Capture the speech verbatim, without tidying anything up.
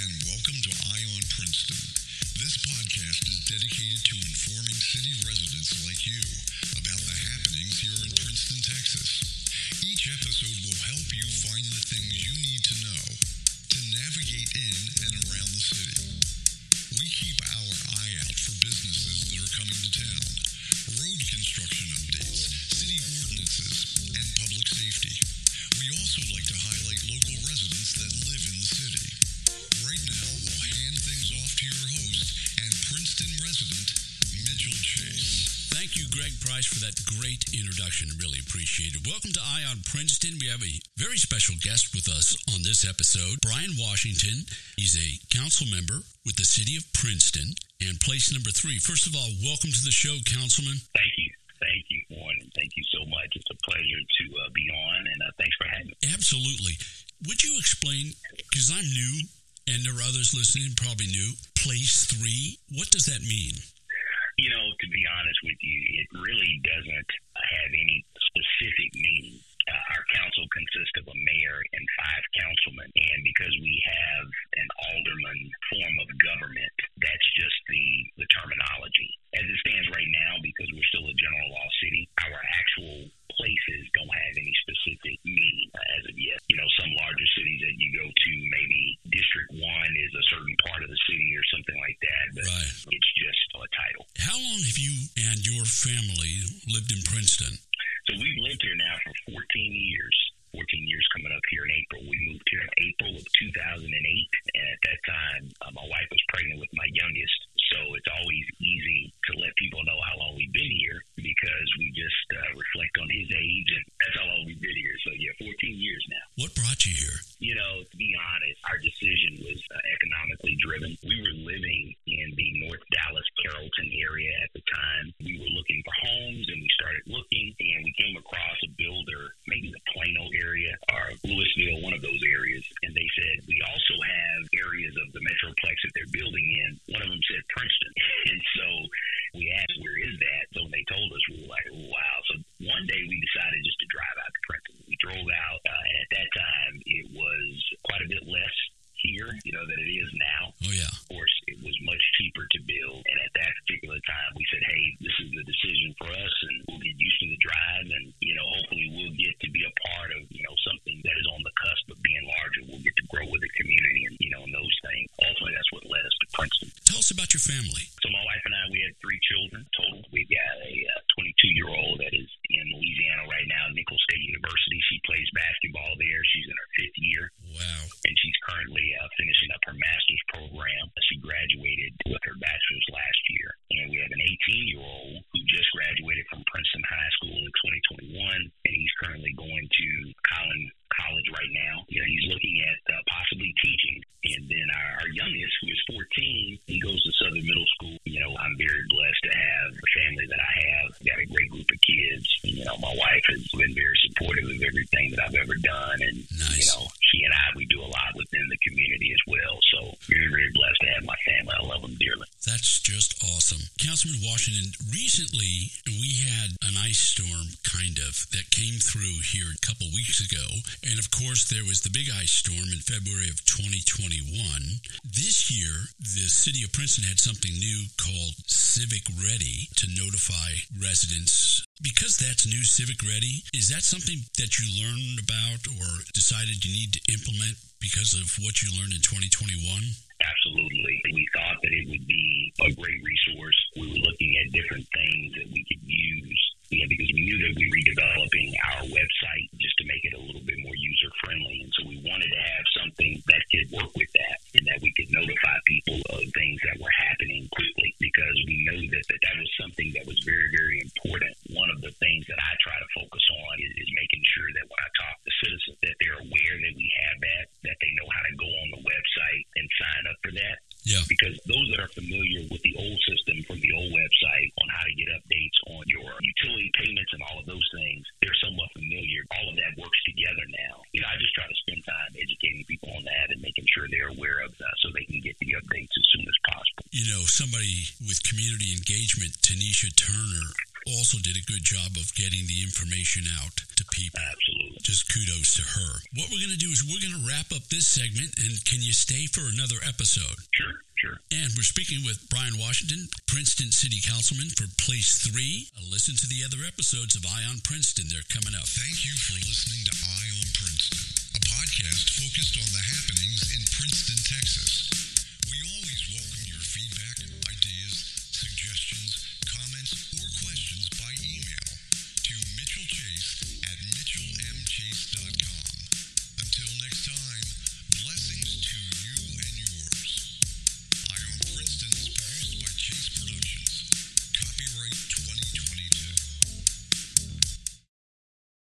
and welcome to Eye on Princeton. This podcast is dedicated to informing city residents like you about the happenings here in Princeton, Texas. Each episode will help you find the things you need to know to navigate in and around the city. We keep our eye out for businesses that are coming to town, road construction updates, city ordinances, and public safety. We also like to highlight local residents that live in the city. Right now, we'll hand things off to your host and Princeton resident, Mitchell Chase. Thank you, Greg Price, for that great introduction. Really appreciate it. Welcome to Eye on Princeton. We have a very special guest with us on this episode, Brian Washington. He's a council member with the city of Princeton and place number three. First of all, welcome to the show, Councilman. Thank you. Thank you, Warren. Thank you so much. It's a pleasure to uh, be on, and uh, thanks for having me. Absolutely. Would you explain, because I'm new, and there are others listening probably new, place three, what does that mean? You know, to be honest with you, it really doesn't have any specific meaning. Uh, our council consists of a mayor and five councilmen, and because we have an alderman form of government, that's just the, the terminology. As it stands right now, because we're still a general law city, our actual places don't have any specific meaning as of yet. You know, some larger cities that you go to, maybe District one is a certain part of the city or something like that, but right. It's just a title. How long have you and your family lived in Princeton? So we've lived here now for fourteen years, fourteen years coming up here in April. We moved here in April of two thousand eight, and at that time, uh, my wife was pregnant with my youngest, so it's always easy to let people know how long we've been here because we just uh, reflect on his age, and that's how long we've been here. So, yeah, fourteen years now. What brought you here? You know, to be honest, our decision was uh, economically driven. We were living in the North Dallas, Carrollton area at the time. We were looking for homes, and we started looking, and we came across a builder, maybe the Plano area or Louisville, one of those areas, and they said, we also have areas of the Metroplex that they're building in. One of them said Princeton, and so we asked, where is that? So when they told us, we were like, oh, wow. So one day we decided just to drive out to Princeton. We drove out, uh, and at that time it was quite a bit less here, you know, than it is now. Oh, yeah. Of course, it was much cheaper to build, and at that particular time we said, hey, this is the decision for us, and we'll get used to the drive, and, you know, hopefully we'll get to be a part of, you know, something that is on the cusp of being larger. We'll get to grow with the community and, you know, and those things. Ultimately, that's what led us to Princeton. Tell us about your family. So my wife and I, we have three children total. We've got a uh, twenty-two-year-old that is in Louisiana right now, Nicholls State University. She plays basketball there. She's in her fifth year. Wow. And she's currently uh, finishing up her master's program. She graduated with her bachelor's last year. And we have an eighteen-year-old who just graduated from Princeton High School in twenty twenty-one, and he's currently going to Collin College right now. You know, he's looking at uh, possibly teaching. And then our, our youngest, who is fourteen, he goes to Southern Middle School. You know, I'm very blessed to have the family that I have. I've got a great group of kids. And, you know, my wife has been very supportive of everything that I've ever done. And, nice. You know, she and I, we do a lot within the community as well. So very, very blessed to have my family. I love them dearly. That's just awesome. Councilman Washington, recently we had an ice storm, kind of, that came through here a couple weeks ago. And, of course, there was the big ice storm in February of twenty twenty-one. This year, the city of Princeton had something new called Civic Ready to notify residents. Because that's new, Civic Ready, is that something that you learned about or decided you need to implement because of what you learned in twenty twenty-one? Absolutely. We thought that it would be a great resource. We were looking at different things that we could use, you know, because we knew that we were redeveloping our website just to make it a little bit more user-friendly. And so we wanted to have something that could work with that and that we could notify people of things that were happening quickly, because we know that that, that was something that was very, very important. One of the things that I try to focus on is, is making sure that when I talk to citizens that they're aware that we have that, that they know how to go on the website and sign up for that. Yeah. Because those that are familiar with the old system from the old website on how to get updates on your utility payments and all of those things, they're somewhat familiar. All of that works together now. You know, I just try to spend time educating people on that and making sure they're aware of that so they can get the updates as soon as possible. You know, somebody with community engagement, Tanisha Turner, also did a good job of getting the information out to people. Absolutely. just kudos to her. What we're going to do is we're going to wrap up this segment, and can you stay for another episode? Sure. Sure. And we're speaking with Brian Washington, Princeton City Councilman for Place three. Listen to the other episodes of Eye on Princeton. They're coming up. Thank you for listening to Eye on Princeton, a podcast focused on the happenings in Princeton, Texas. We always welcome your feedback, ideas, suggestions, comments, or questions by email to Mitchell Chase at mitchell m chase dot com.